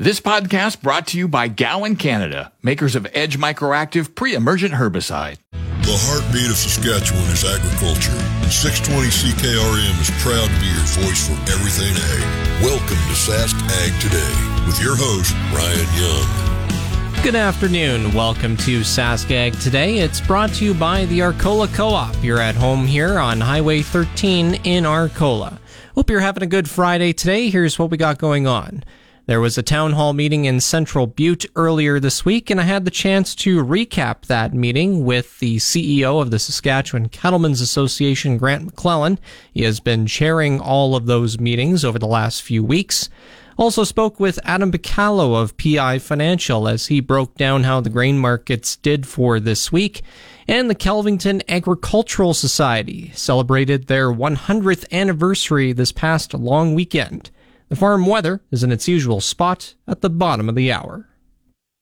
This podcast brought to you by Gowan Canada, makers of Edge Microactive Pre-Emergent Herbicide. The heartbeat of Saskatchewan is agriculture, and 620 CKRM is proud to be your voice for everything ag. Welcome to Sask Ag Today with your host, Ryan Young. Good afternoon. Welcome to Sask Ag Today. It's brought to you by the Arcola Co-op. You're at home here on Highway 13 in Arcola. Hope you're having a good Friday today. Here's what we got going on. There was a town hall meeting in Central Butte earlier this week, and I had the chance to recap that meeting with the CEO of the Saskatchewan Cattlemen's Association, Grant McClellan. He has been chairing all of those meetings over the last few weeks. Also spoke with Adam Bicalo of PI Financial as he broke down how the grain markets did for this week. And the Kelvington Agricultural Society celebrated their 100th anniversary this past long weekend. The farm weather is in its usual spot at the bottom of the hour.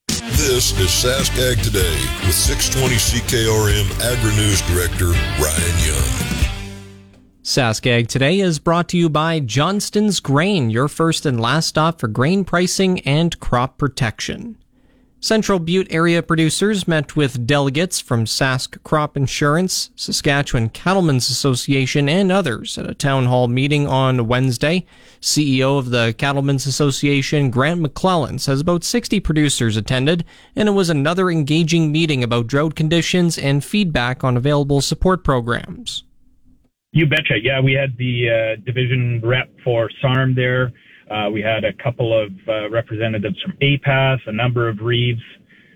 This is Sask Ag Today with 620 CKRM Agri-News Director Ryan Young. Sask Ag Today is brought to you by Johnston's Grain, your first and last stop for grain pricing and crop protection. Central Butte area producers met with delegates from Sask Crop Insurance, Saskatchewan Cattlemen's Association, and others at a town hall meeting on Wednesday. CEO of the Cattlemen's Association, Grant McClellan, says about 60 producers attended, and it was another engaging meeting about drought conditions and feedback on available support programs. You betcha. Yeah, we had the division rep for SARM there. We had a couple of representatives from APAS, a number of Reeves,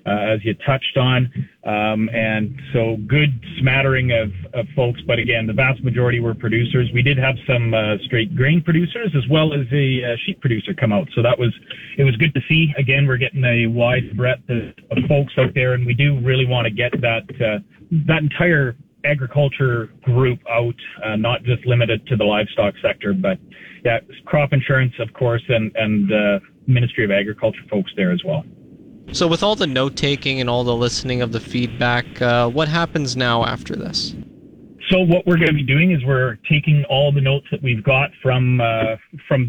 as you touched on. And so good smattering of folks. But again, the vast majority were producers. We did have some straight grain producers as well as a sheep producer come out. So it was good to see. Again, we're getting a wide breadth of folks out there. And we do really want to get that entire agriculture group out, not just limited to the livestock sector, but yeah, crop insurance, of course, and Ministry of Agriculture folks there as well. So with all the note-taking and all the listening of the feedback, what happens now after this? So what we're going to be doing is we're taking all the notes that we've got from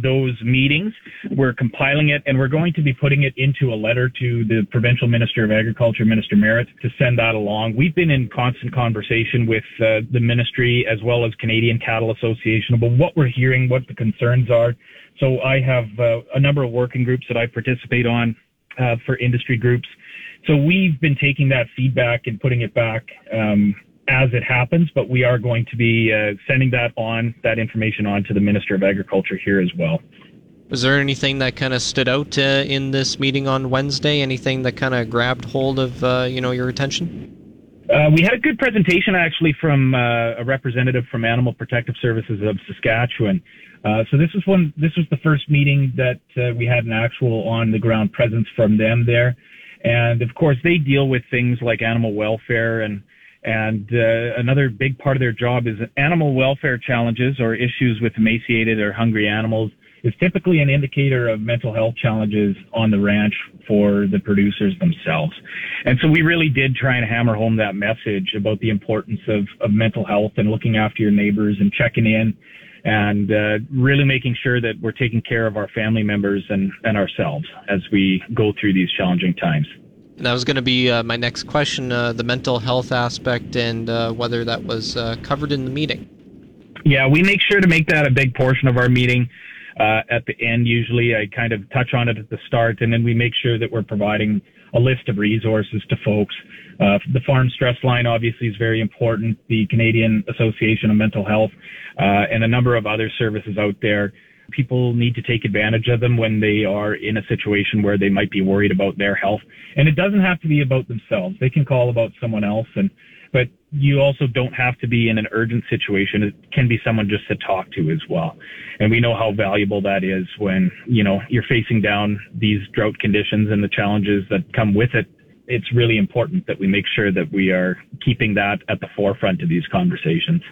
those meetings. We're compiling it, and we're going to be putting it into a letter to the Provincial Minister of Agriculture, Minister Merritt, to send that along. We've been in constant conversation with the ministry as well as Canadian Cattle Association about what we're hearing, what the concerns are. So I have a number of working groups that I participate on for industry groups. So we've been taking that feedback and putting it back as it happens, but we are going to be sending that information on to the Minister of Agriculture here as well. Was there anything that kind of stood out in this meeting on Wednesday? Anything that kind of grabbed hold of your attention? We had a good presentation actually from a representative from Animal Protective Services of Saskatchewan. So this was the first meeting that we had an actual on-the-ground presence from them there, and of course they deal with things like animal welfare and another big part of their job is animal welfare challenges or issues with emaciated or hungry animals is typically an indicator of mental health challenges on the ranch for the producers themselves. And so we really did try and hammer home that message about the importance of mental health and looking after your neighbors and checking in and really making sure that we're taking care of our family members and ourselves as we go through these challenging times. And that was going to be my next question, the mental health aspect and whether that was covered in the meeting. Yeah, we make sure to make that a big portion of our meeting at the end. Usually I kind of touch on it at the start, and then we make sure that we're providing a list of resources to folks. The Farm Stress Line obviously is very important, the Canadian Association of Mental Health, and a number of other services out there. People need to take advantage of them when they are in a situation where they might be worried about their health. And it doesn't have to be about themselves. They can call about someone else. But you also don't have to be in an urgent situation. It can be someone just to talk to as well. And we know how valuable that is when, you're facing down these drought conditions and the challenges that come with it. It's really important that we make sure that we are keeping that at the forefront of these conversations.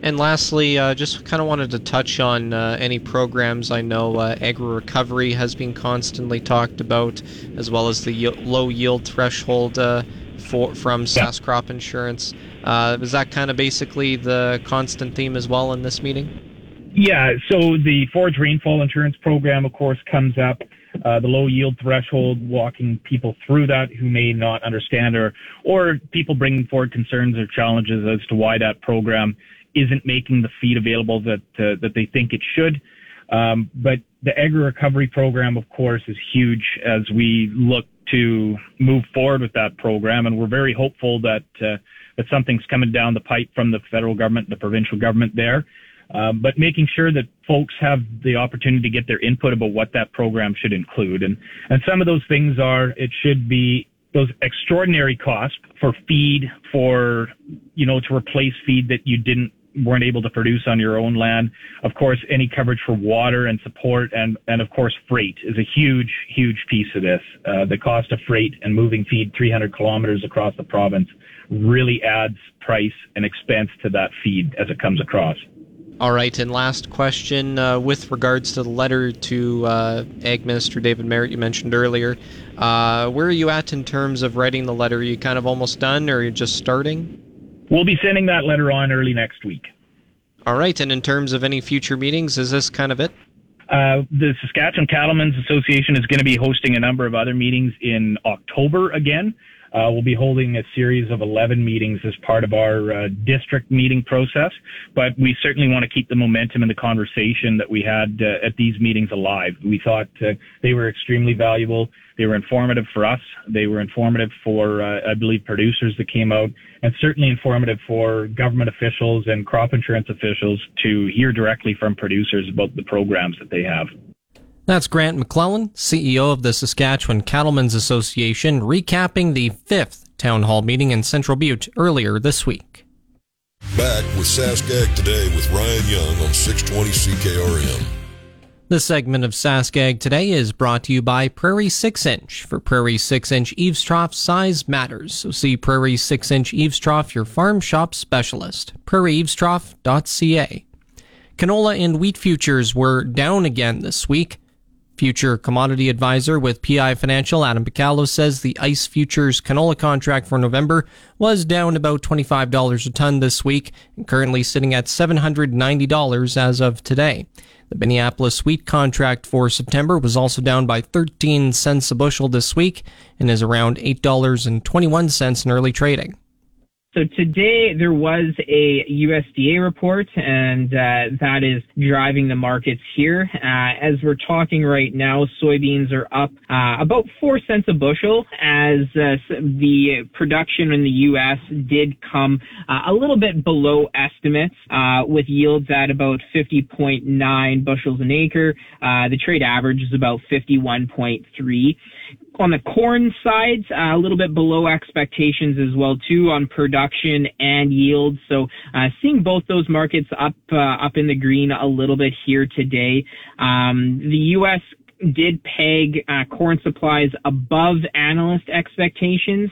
And lastly, just kind of wanted to touch on any programs. I know AgriRecovery has been constantly talked about, as well as the low yield threshold from Sask Crop Insurance. Was that kind of basically the constant theme as well in this meeting? Yeah, so the Forage Rainfall Insurance Program, of course, comes up. the low yield threshold, walking people through that who may not understand, or people bringing forward concerns or challenges as to why that program isn't making the feed available that they think it should. But the AgriRecovery program, of course, is huge as we look to move forward with that program, and we're very hopeful that something's coming down the pipe from the federal government, the provincial government there. But making sure that folks have the opportunity to get their input about what that program should include. And some of those things are, it should be those extraordinary costs for feed, for, you know, to replace feed that you weren't able to produce on your own land. Of course, any coverage for water and support, and of course, freight is a huge, huge piece of this. The cost of freight and moving feed 300 kilometers across the province really adds price and expense to that feed as it comes across. All right, and last question with regards to the letter to Ag Minister David Merritt you mentioned earlier. Where are you at in terms of writing the letter? Are you kind of almost done, or are you just starting? We'll be sending that letter on early next week. All right, and in terms of any future meetings, is this kind of it? The Saskatchewan Cattlemen's Association is going to be hosting a number of other meetings in October again. We'll be holding a series of 11 meetings as part of our district meeting process, but we certainly want to keep the momentum and the conversation that we had at these meetings alive. We thought they were extremely valuable. They were informative for us. They were informative for, I believe, producers that came out, and certainly informative for government officials and crop insurance officials to hear directly from producers about the programs that they have. That's Grant McClellan, CEO of the Saskatchewan Cattlemen's Association, recapping the 5th town hall meeting in Central Butte earlier this week. Back with Sask Ag Today with Ryan Young on 620 CKRM. This segment of Sask Ag Today is brought to you by Prairie 6 Inch. For Prairie 6 Inch eaves trough, size matters. So see Prairie 6 Inch eaves trough, your farm shop specialist. prairieeavestrough.ca. Canola and wheat futures were down again this week. Future commodity advisor with PI Financial, Adam Bicalo, says the ICE futures canola contract for November was down about $25 a ton this week and currently sitting at $790 as of today. The Minneapolis wheat contract for September was also down by 13 cents a bushel this week and is around $8.21 in early trading. So today there was a USDA report, and that is driving the markets here. As we're talking right now, soybeans are up about 4 cents a bushel, as the production in the U.S. did come a little bit below estimates, with yields at about 50.9 bushels an acre. The trade average is about 51.3. On the corn side, a little bit below expectations as well, too, on production and yield. So seeing both those markets up in the green a little bit here today. The U.S. did peg corn supplies above analyst expectations,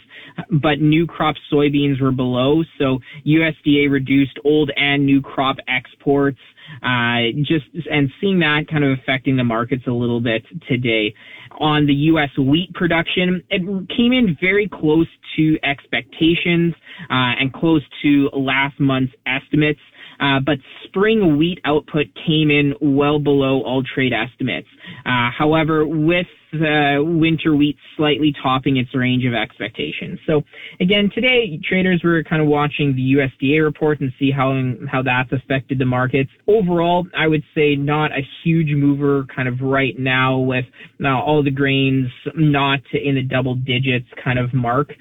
but new crop soybeans were below. So USDA reduced old and new crop exports, and seeing that kind of affecting the markets a little bit today. On the U.S. wheat production, it came in very close to expectations and close to last month's estimates. But spring wheat output came in well below all trade estimates. However, with the winter wheat slightly topping its range of expectations. So again, today traders were kind of watching the USDA report and see how that's affected the markets. Overall, I would say not a huge mover kind of right now, with now all the grains not in the double digits kind of mark.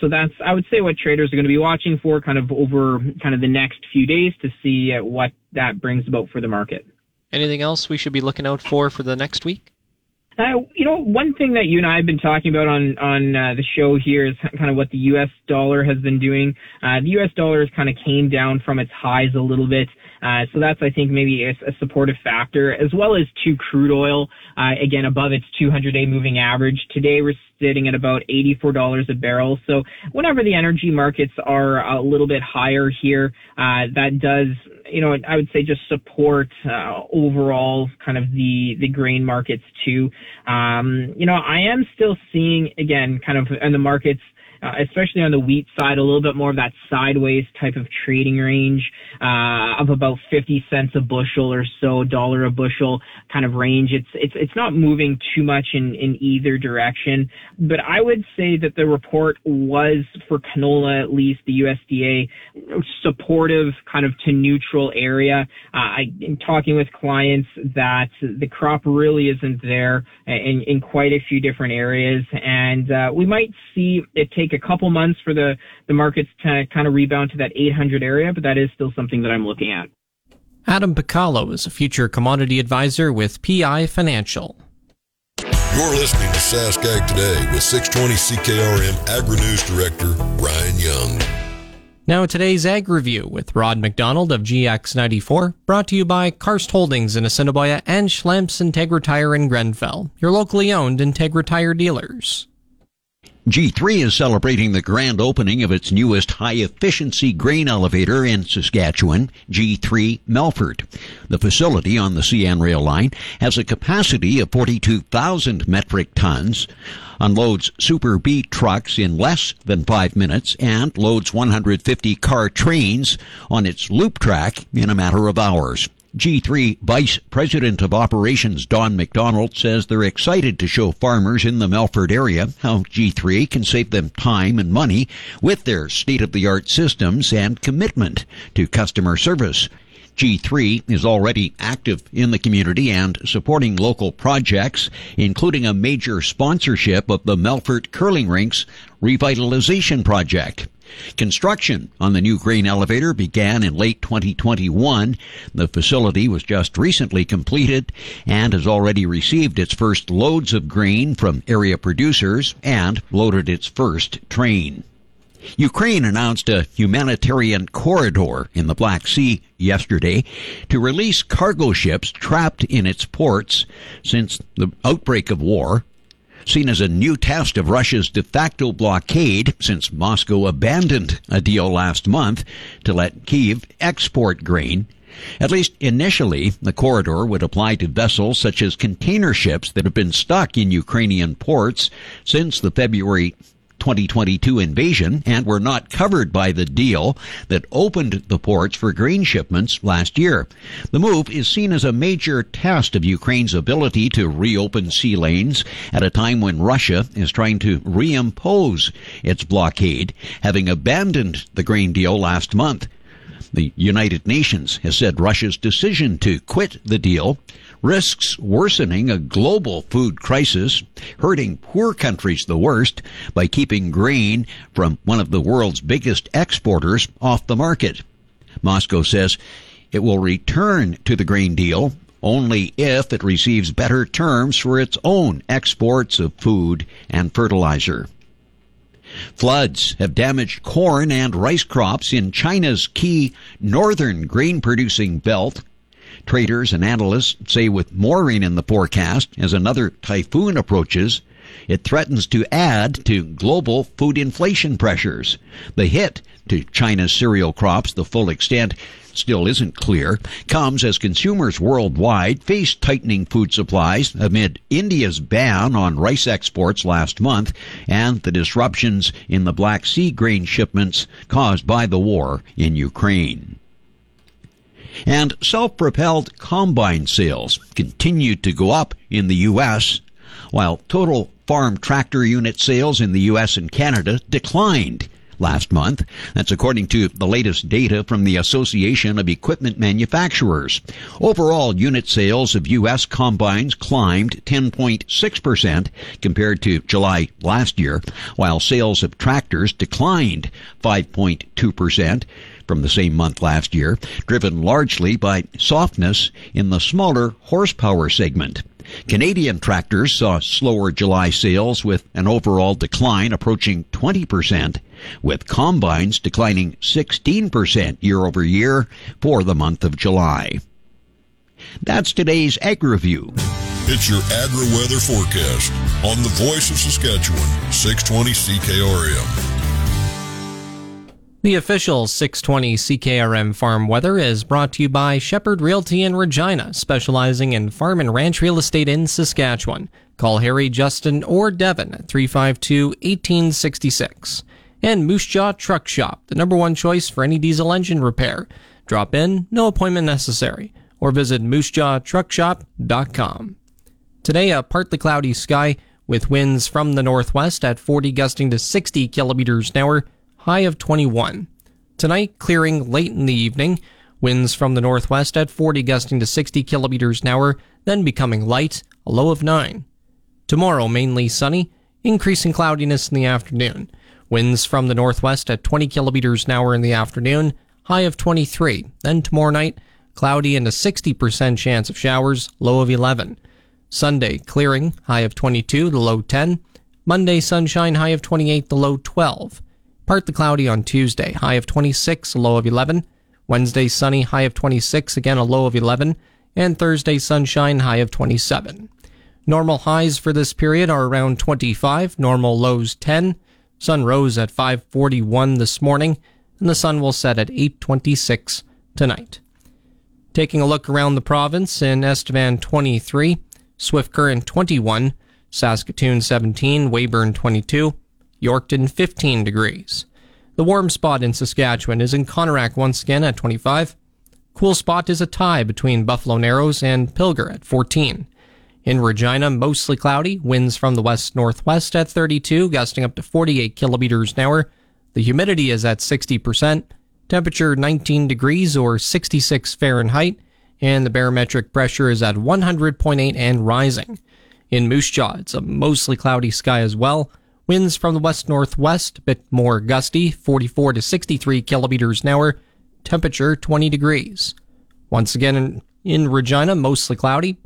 So that's, I would say, what traders are going to be watching for kind of over kind of the next few days to see what that brings about for the market. Anything else we should be looking out for the next week? You know, one thing that you and I have been talking about on the show here is kind of what the U.S. dollar has been doing. The U.S. dollar has kind of came down from its highs a little bit. So that's, I think, maybe a supportive factor, as well as to crude oil, again, above its 200-day moving average. Today, we're sitting at about $84 a barrel. So whenever the energy markets are a little bit higher here, that does, you know, I would say just support overall kind of the grain markets too. You know, I am still seeing, again, kind of in the markets, especially on the wheat side, a little bit more of that sideways type of trading range of about 50 cents a bushel or so, dollar a bushel kind of range. It's not moving too much in either direction, but I would say that the report was, for canola at least, the USDA supportive kind of to neutral area. I'm talking with clients that the crop really isn't there in quite a few different areas, and we might see it take a couple months for the markets to kind of rebound to that 800 area, but that is still something that I'm looking at. Adam Bicalo is a future commodity advisor with PI Financial. You're listening to Sask Ag Today with 620 CKRM Agri-News Director Ryan Young. Now today's Ag Review with Rod McDonald of GX94, brought to you by Karst Holdings in Assiniboia and Schlamps Integra Tire in Grenfell, your locally owned Integra Tire dealers. G3 is celebrating the grand opening of its newest high-efficiency grain elevator in Saskatchewan, G3 Melfort. The facility on the CN rail line has a capacity of 42,000 metric tons, unloads Super B trucks in less than 5 minutes, and loads 150 car trains on its loop track in a matter of hours. G3 Vice President of Operations Don McDonald says they're excited to show farmers in the Melfort area how G3 can save them time and money with their state-of-the-art systems and commitment to customer service. G3 is already active in the community and supporting local projects, including a major sponsorship of the Melfort Curling Rink's revitalization project. Construction on the new grain elevator began in late 2021. The facility was just recently completed and has already received its first loads of grain from area producers and loaded its first train. Ukraine announced a humanitarian corridor in the Black Sea yesterday to release cargo ships trapped in its ports since the outbreak of war, seen as a new test of Russia's de facto blockade since Moscow abandoned a deal last month to let Kyiv export grain. At least initially, the corridor would apply to vessels such as container ships that have been stuck in Ukrainian ports since the February 2022 invasion and were not covered by the deal that opened the ports for grain shipments last year. The move is seen as a major test of Ukraine's ability to reopen sea lanes at a time when Russia is trying to reimpose its blockade, having abandoned the grain deal last month. The United Nations has said Russia's decision to quit the deal risks worsening a global food crisis, hurting poor countries the worst by keeping grain from one of the world's biggest exporters off the market. Moscow says it will return to the grain deal only if it receives better terms for its own exports of food and fertilizer. Floods have damaged corn and rice crops in China's key northern grain-producing belt. Traders and analysts say with more rain in the forecast as another typhoon approaches, it threatens to add to global food inflation pressures. The hit to China's cereal crops, the full extent still isn't clear, comes as consumers worldwide face tightening food supplies amid India's ban on rice exports last month and the disruptions in the Black Sea grain shipments caused by the war in Ukraine. And self-propelled combine sales continued to go up in the U.S., while total farm tractor unit sales in the U.S. and Canada declined last month. That's according to the latest data from the Association of Equipment Manufacturers. Overall, unit sales of U.S. combines climbed 10.6% compared to July last year, while sales of tractors declined 5.2% from the same month last year, driven largely by softness in the smaller horsepower segment. Canadian tractors saw slower July sales with an overall decline approaching 20%, with combines declining 16% year over year for the month of July. That's today's Agri-Review. It's your agri-weather forecast on the Voice of Saskatchewan, 620 CKRM. The official 620 CKRM Farm Weather is brought to you by Shepherd Realty in Regina, specializing in farm and ranch real estate in Saskatchewan. Call Harry, Justin, or Devin at 352-1866. And Moose Jaw Truck Shop, the #1 choice for any diesel engine repair. Drop in, no appointment necessary, or visit moosejawtruckshop.com. Today, a partly cloudy sky with winds from the northwest at 40 gusting to 60 kilometers an hour, high of 21. Tonight, clearing late in the evening, winds from the northwest at 40 gusting to 60 kilometers an hour, then becoming light, a low of 9. Tomorrow, mainly sunny, increasing cloudiness in the afternoon. Winds from the northwest at 20 kilometers an hour in the afternoon, high of 23. Then tomorrow night, cloudy and a 60% chance of showers, low of 11. Sunday, clearing, high of 22, the low 10. Monday, sunshine, high of 28, the low 12. Partly cloudy on Tuesday, high of 26, a low of 11. Wednesday, sunny, high of 26, again a low of 11. And Thursday, sunshine, high of 27. Normal highs for this period are around 25, normal lows 10. Sun rose at 5:41 this morning, and the sun will set at 8:26 tonight. Taking a look around the province, in Estevan 23, Swift Current 21, Saskatoon 17, Weyburn 22, Yorkton 15 degrees. The warm spot in Saskatchewan is in Conorack once again at 25. Cool spot is a tie between Buffalo Narrows and Pilger at 14. In Regina, mostly cloudy, winds from the west-northwest at 32, gusting up to 48 kilometers an hour. The humidity is at 60%, temperature 19 degrees or 66 Fahrenheit, and the barometric pressure is at 100.8 and rising. In Moose Jaw, it's a mostly cloudy sky as well. Winds from the west-northwest, a bit more gusty, 44 to 63 kilometers an hour. Temperature 20 degrees. Once again in Regina, mostly cloudy.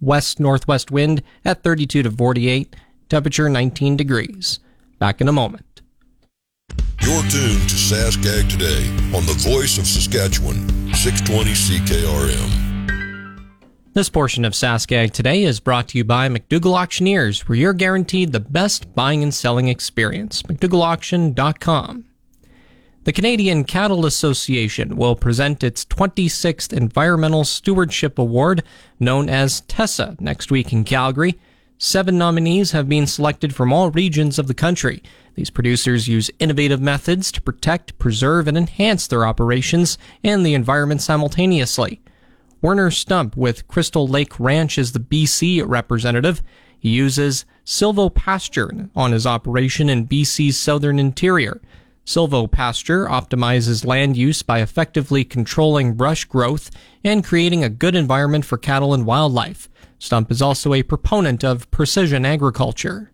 West-northwest wind at 32 to 48. Temperature 19 degrees. Back in a moment. You're tuned to Sask Ag Today on the Voice of Saskatchewan, 620 CKRM. This portion of Sask Ag Today is brought to you by McDougall Auctioneers, where you're guaranteed the best buying and selling experience. McDougallAuction.com. The Canadian Cattle Association will present its 26th Environmental Stewardship Award, known as Tessa, next week in Calgary. 7 nominees have been selected from all regions of the country. These producers use innovative methods to protect, preserve, and enhance their operations and the environment simultaneously. Werner Stump with Crystal Lake Ranch is the BC representative. He uses silvopasture on his operation in BC's southern interior. Silvopasture optimizes land use by effectively controlling brush growth and creating a good environment for cattle and wildlife. Stump is also a proponent of precision agriculture.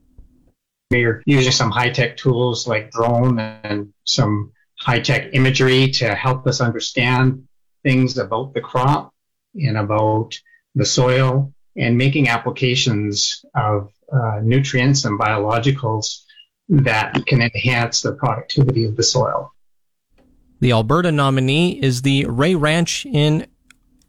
You're using some high-tech tools like drone and some high-tech imagery to help us understand things about the crop and about the soil, and making applications of nutrients and biologicals that can enhance the productivity of the soil. The Alberta nominee is the Ray Ranch in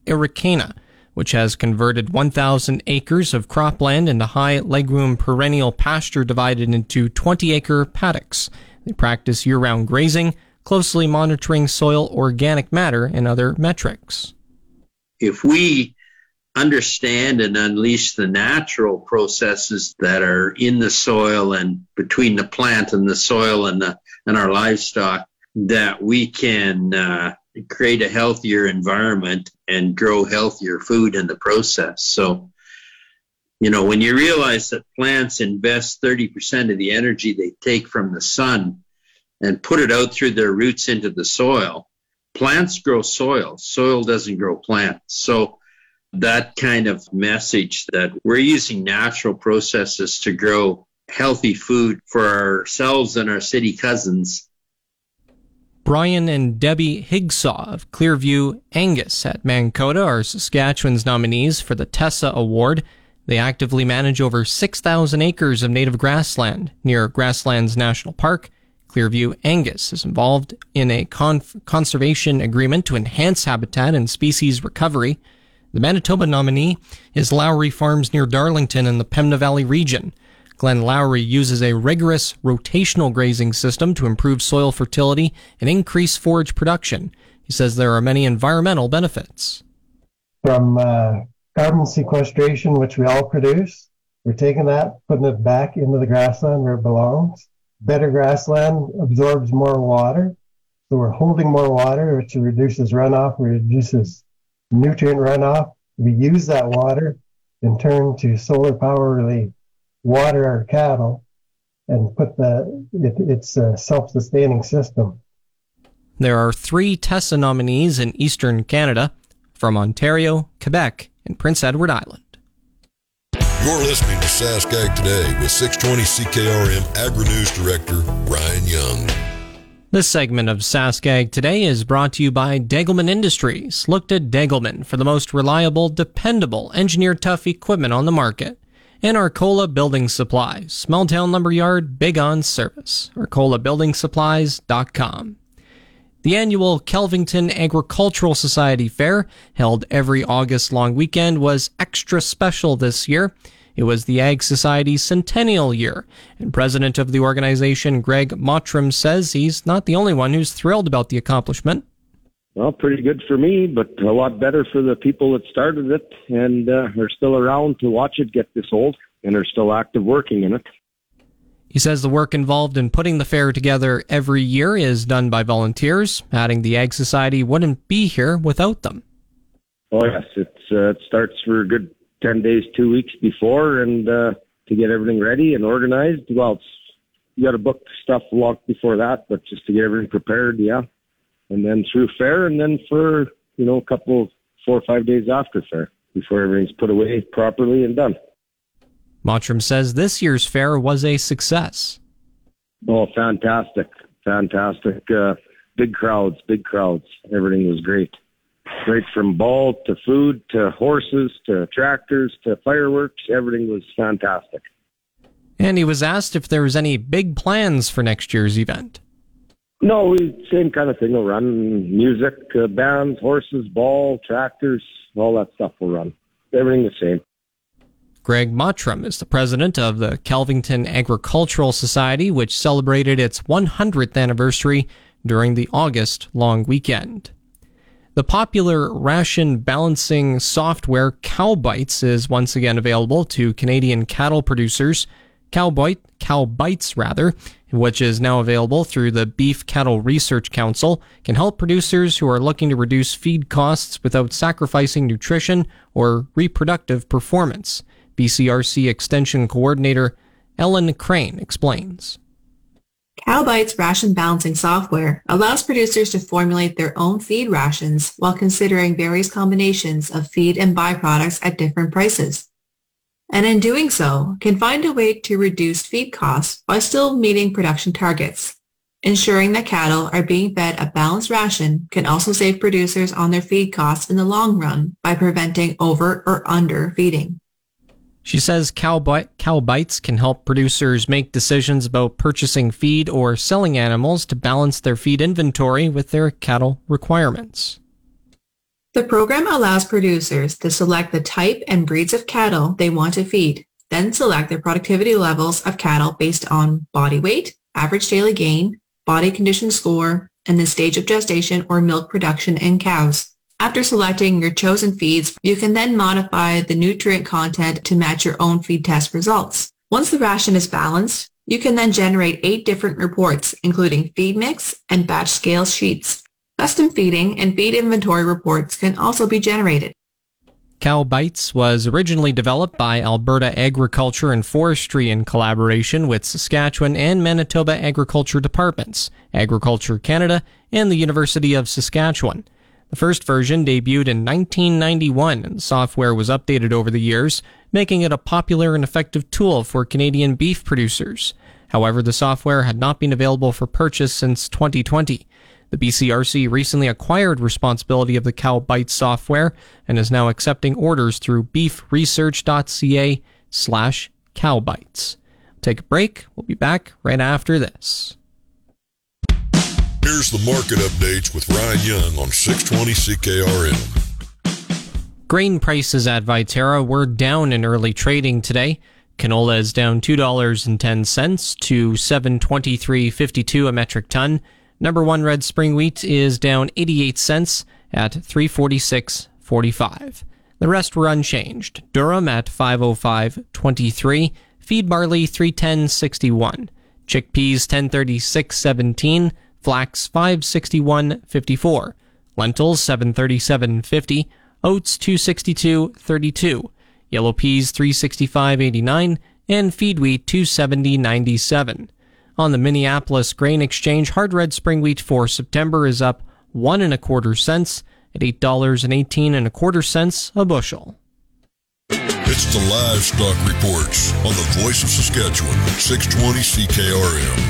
Ericana, which has converted 1,000 acres of cropland into high legume perennial pasture divided into 20-acre paddocks. They practice year-round grazing, closely monitoring soil organic matter and other metrics. If we understand and unleash the natural processes that are in the soil and between the plant and the soil and our livestock, that we can create a healthier environment and grow healthier food in the process. So, you know, when you realize that plants invest 30% of the energy they take from the sun and put it out through their roots into the soil, plants grow soil. Soil doesn't grow plants. So that kind of message that we're using natural processes to grow healthy food for ourselves and our city cousins. Brian and Debbie Higsaw of Clearview Angus at Mankota are Saskatchewan's nominees for the Tessa Award. They actively manage over 6,000 acres of native grassland near Grasslands National Park. Clearview Angus is involved in a conservation agreement to enhance habitat and species recovery. The Manitoba nominee is Lowry Farms near Darlington in the Pemna Valley region. Glenn Lowry uses a rigorous rotational grazing system to improve soil fertility and increase forage production. He says there are many environmental benefits. From carbon sequestration, which we all produce, We're taking that, putting it back into the grassland where it belongs. Better grassland absorbs more water. So we're holding more water, which reduces runoff, reduces nutrient runoff. We use that water in turn to solar power really water our cattle and put it's a self-sustaining system. There are 3 Tessa nominees in Eastern Canada from Ontario, Quebec, and Prince Edward Island. You're listening to Sask Ag Today with 620 CKRM Agri-News Director Ryan Young. This segment of Sask Ag Today is brought to you by Dagelman Industries. Look to Dagelman for the most reliable, dependable, engineer-tough equipment on the market. And Arcola Building Supplies, small town lumberyard, big on service. ArcolaBuildingSupplies.com. The annual Kelvington Agricultural Society Fair, held every August long weekend, was extra special this year. It was the Ag Society's centennial year, and president of the organization, Greg Mottram, says he's not the only one who's thrilled about the accomplishment. Well, pretty good for me, but a lot better for the people that started it and are still around to watch it get this old and are still active working in it. He says the work involved in putting the fair together every year is done by volunteers, adding the Ag Society wouldn't be here without them. Oh, yes. It starts for a good 10 days, 2 weeks before, and to get everything ready and organized. Well, you got to book stuff long before that, but just to get everything prepared, yeah. And then through fair, and then for, a couple, 4 or 5 days after fair, before everything's put away properly and done. Mottram says this year's fair was a success. Oh, fantastic. Fantastic. Big crowds. Everything was great. Right from ball to food to horses to tractors to fireworks. Everything was fantastic. And he was asked if there was any big plans for next year's event. No, same kind of thing will run. Music, bands, horses, ball, tractors, all that stuff will run. Everything the same. Greg Mottram is the president of the Kelvington Agricultural Society, which celebrated its 100th anniversary during the August long weekend. The popular ration balancing software Cowbites is once again available to Canadian cattle producers. Cowbites, which is now available through the Beef Cattle Research Council, can help producers who are looking to reduce feed costs without sacrificing nutrition or reproductive performance. BCRC Extension Coordinator Ellen Crane explains. Cowbite's ration balancing software allows producers to formulate their own feed rations while considering various combinations of feed and byproducts at different prices. And in doing so, can find a way to reduce feed costs while still meeting production targets. Ensuring that cattle are being fed a balanced ration can also save producers on their feed costs in the long run by preventing over or under feeding. She says Cowbites can help producers make decisions about purchasing feed or selling animals to balance their feed inventory with their cattle requirements. The program allows producers to select the type and breeds of cattle they want to feed, then select their productivity levels of cattle based on body weight, average daily gain, body condition score, and the stage of gestation or milk production in cows. After selecting your chosen feeds, you can then modify the nutrient content to match your own feed test results. Once the ration is balanced, you can then generate 8 different reports, including feed mix and batch scale sheets. Custom feeding and feed inventory reports can also be generated. Cowbites was originally developed by Alberta Agriculture and Forestry in collaboration with Saskatchewan and Manitoba Agriculture Departments, Agriculture Canada, and the University of Saskatchewan. The first version debuted in 1991, and the software was updated over the years, making it a popular and effective tool for Canadian beef producers. However, the software had not been available for purchase since 2020. The BCRC recently acquired responsibility of the Cowbites software and is now accepting orders through beefresearch.ca/cowbites. Take a break. We'll be back right after this. Here's the market updates with Ryan Young on 620 CKRM. Grain prices at Viterra were down in early trading today. Canola is down $2.10 to $723.52 a metric ton. Number 1 red spring wheat is down 88 cents at $346.45. The rest were unchanged. Durum at $505.23, feed barley $310.61, chickpeas $1036.17, flax $561.54, lentils $737.50, oats $262.32, yellow peas $365.89, and feed wheat $270.97. On the Minneapolis Grain Exchange, hard red spring wheat for September is up 1.25 cents at $8.1825 a bushel. It's the Livestock Reports on the Voice of Saskatchewan, 620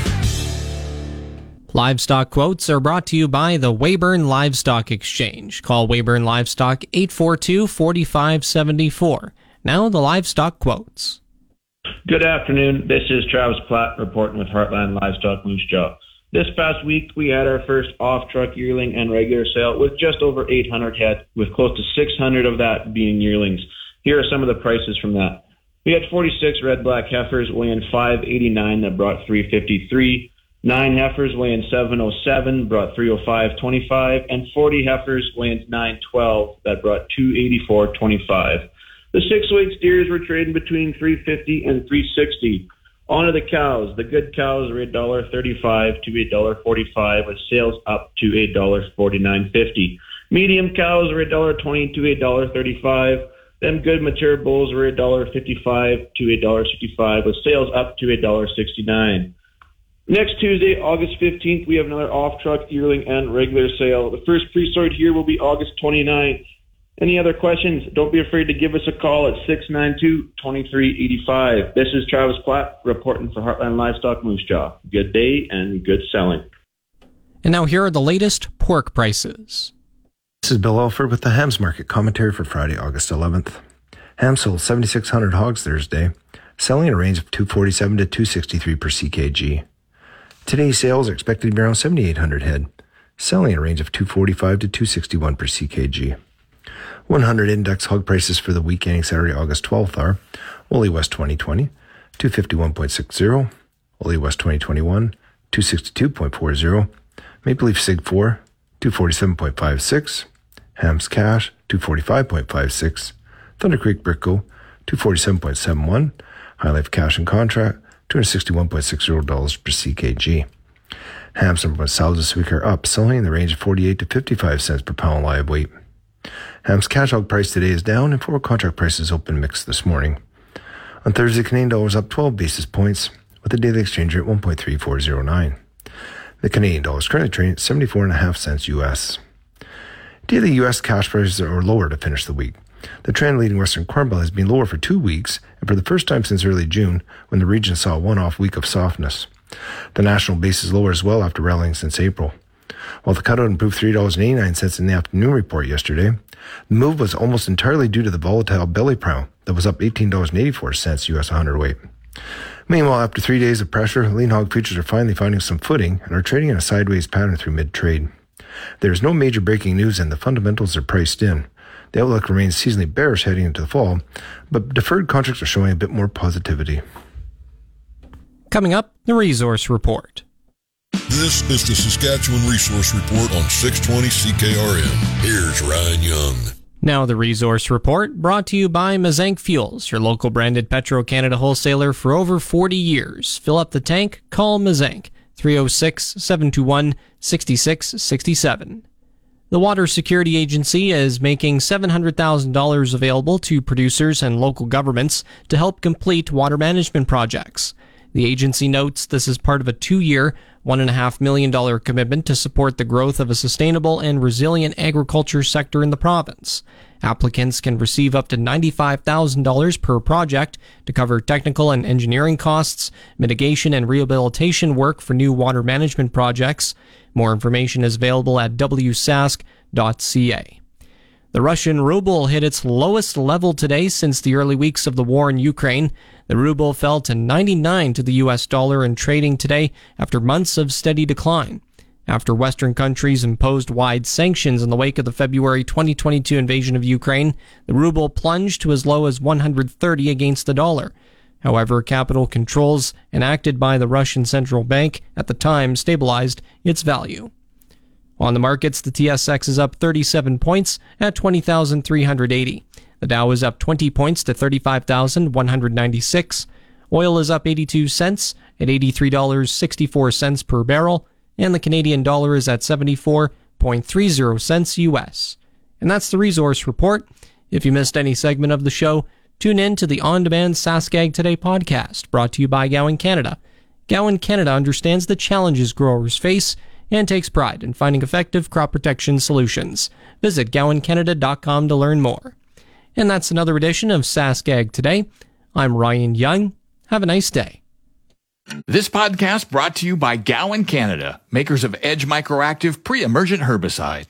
CKRM. Livestock Quotes are brought to you by the Weyburn Livestock Exchange. Call Weyburn Livestock 842-4574. Now the Livestock Quotes. Good afternoon. This is Travis Platt reporting with Heartland Livestock Moose Jaw. This past week, we had our first off-truck yearling and regular sale with just over 800 head, with close to 600 of that being yearlings. Here are some of the prices from that. We had 46 red-black heifers weighing 589 that brought 353, 9 heifers weighing 707 brought 305.25, and 40 heifers weighing 912 that brought 284.25. The 6-weight steers were trading between 350 and 360. On to the cows. The good cows are $1.35 to $1.45, with sales up to $1.49.50. Medium cows are $1.20 to $1.35. Them good mature bulls were $1.55 to $1.65, with sales up to $1.69. Next Tuesday, August 15th, we have another off-truck yearling and regular sale. The first pre-sort here will be August 29th. Any other questions, don't be afraid to give us a call at 692-2385. This is Travis Platt reporting for Heartland Livestock Moose Jaw. Good day and good selling. And now here are the latest pork prices. This is Bill Alford with the Hams Market Commentary for Friday, August 11th. Hams sold 7,600 hogs Thursday, selling in a range of 247 to 263 per CKG. Today's sales are expected to be around 7,800 head, selling in a range of 245 to 261 per CKG. 100 index hog prices for the week ending Saturday, August 12th are Woolly West 2020, 251.60, Woolly West 2021, 262.40, Maple Leaf Sig 4, 247.56, Hams Cash, 245.56, Thunder Creek Brickco, 247.71, High Life Cash and Contract, $261.60 per CKG. Hams number one salads this week are up, selling in the range of 48 to 55 cents per pound live weight. Hams cash hog price today is down, and forward contract prices open mixed this morning. On Thursday, Canadian dollar was up 12 basis points, with the daily exchange rate 1.3409. The Canadian dollar is currently trading at 74.5 cents US. Daily US cash prices are lower to finish the week. The trend leading Western Corn Belt has been lower for 2 weeks, and for the first time since early June, when the region saw a one-off week of softness. The national base is lower as well after rallying since April. While the cutout improved $3.89 in the afternoon report yesterday, the move was almost entirely due to the volatile belly prow that was up $18.84 U.S. hundredweight. Meanwhile, after 3 days of pressure, lean hog futures are finally finding some footing and are trading in a sideways pattern through mid-trade. There is no major breaking news and the fundamentals are priced in. The outlook remains seasonally bearish heading into the fall, but deferred contracts are showing a bit more positivity. Coming up, the Resource Report. This is the Saskatchewan Resource Report on 620 CKRM. Here's Ryan Young. Now the Resource Report, brought to you by Mazenk Fuels, your local branded Petro-Canada wholesaler for over 40 years. Fill up the tank, call Mazenk, 306-721-6667. The Water Security Agency is making $700,000 available to producers and local governments to help complete water management projects. The agency notes this is part of a 2-year, $1.5 million commitment to support the growth of a sustainable and resilient agriculture sector in the province. Applicants can receive up to $95,000 per project to cover technical and engineering costs, mitigation and rehabilitation work for new water management projects. More information is available at wsask.ca. The Russian ruble hit its lowest level today since the early weeks of the war in Ukraine. The ruble fell to 99 to the US dollar in trading today after months of steady decline. After Western countries imposed wide sanctions in the wake of the February 2022 invasion of Ukraine, the ruble plunged to as low as 130 against the dollar. However, capital controls enacted by the Russian Central Bank at the time stabilized its value. On the markets, the TSX is up 37 points at 20,380. The Dow is up 20 points to 35,196. Oil is up 82 cents at $83.64 per barrel, and the Canadian dollar is at 74.30 cents US. And that's the resource report. If you missed any segment of the show, tune in to the on-demand SaskAg Today podcast, brought to you by Gowan Canada. Gowan Canada understands the challenges growers face and takes pride in finding effective crop protection solutions. Visit GowanCanada.com to learn more. And that's another edition of SaskAg Today. I'm Ryan Young. Have a nice day. This podcast brought to you by Gowan Canada, makers of Edge Microactive Pre-Emergent Herbicide.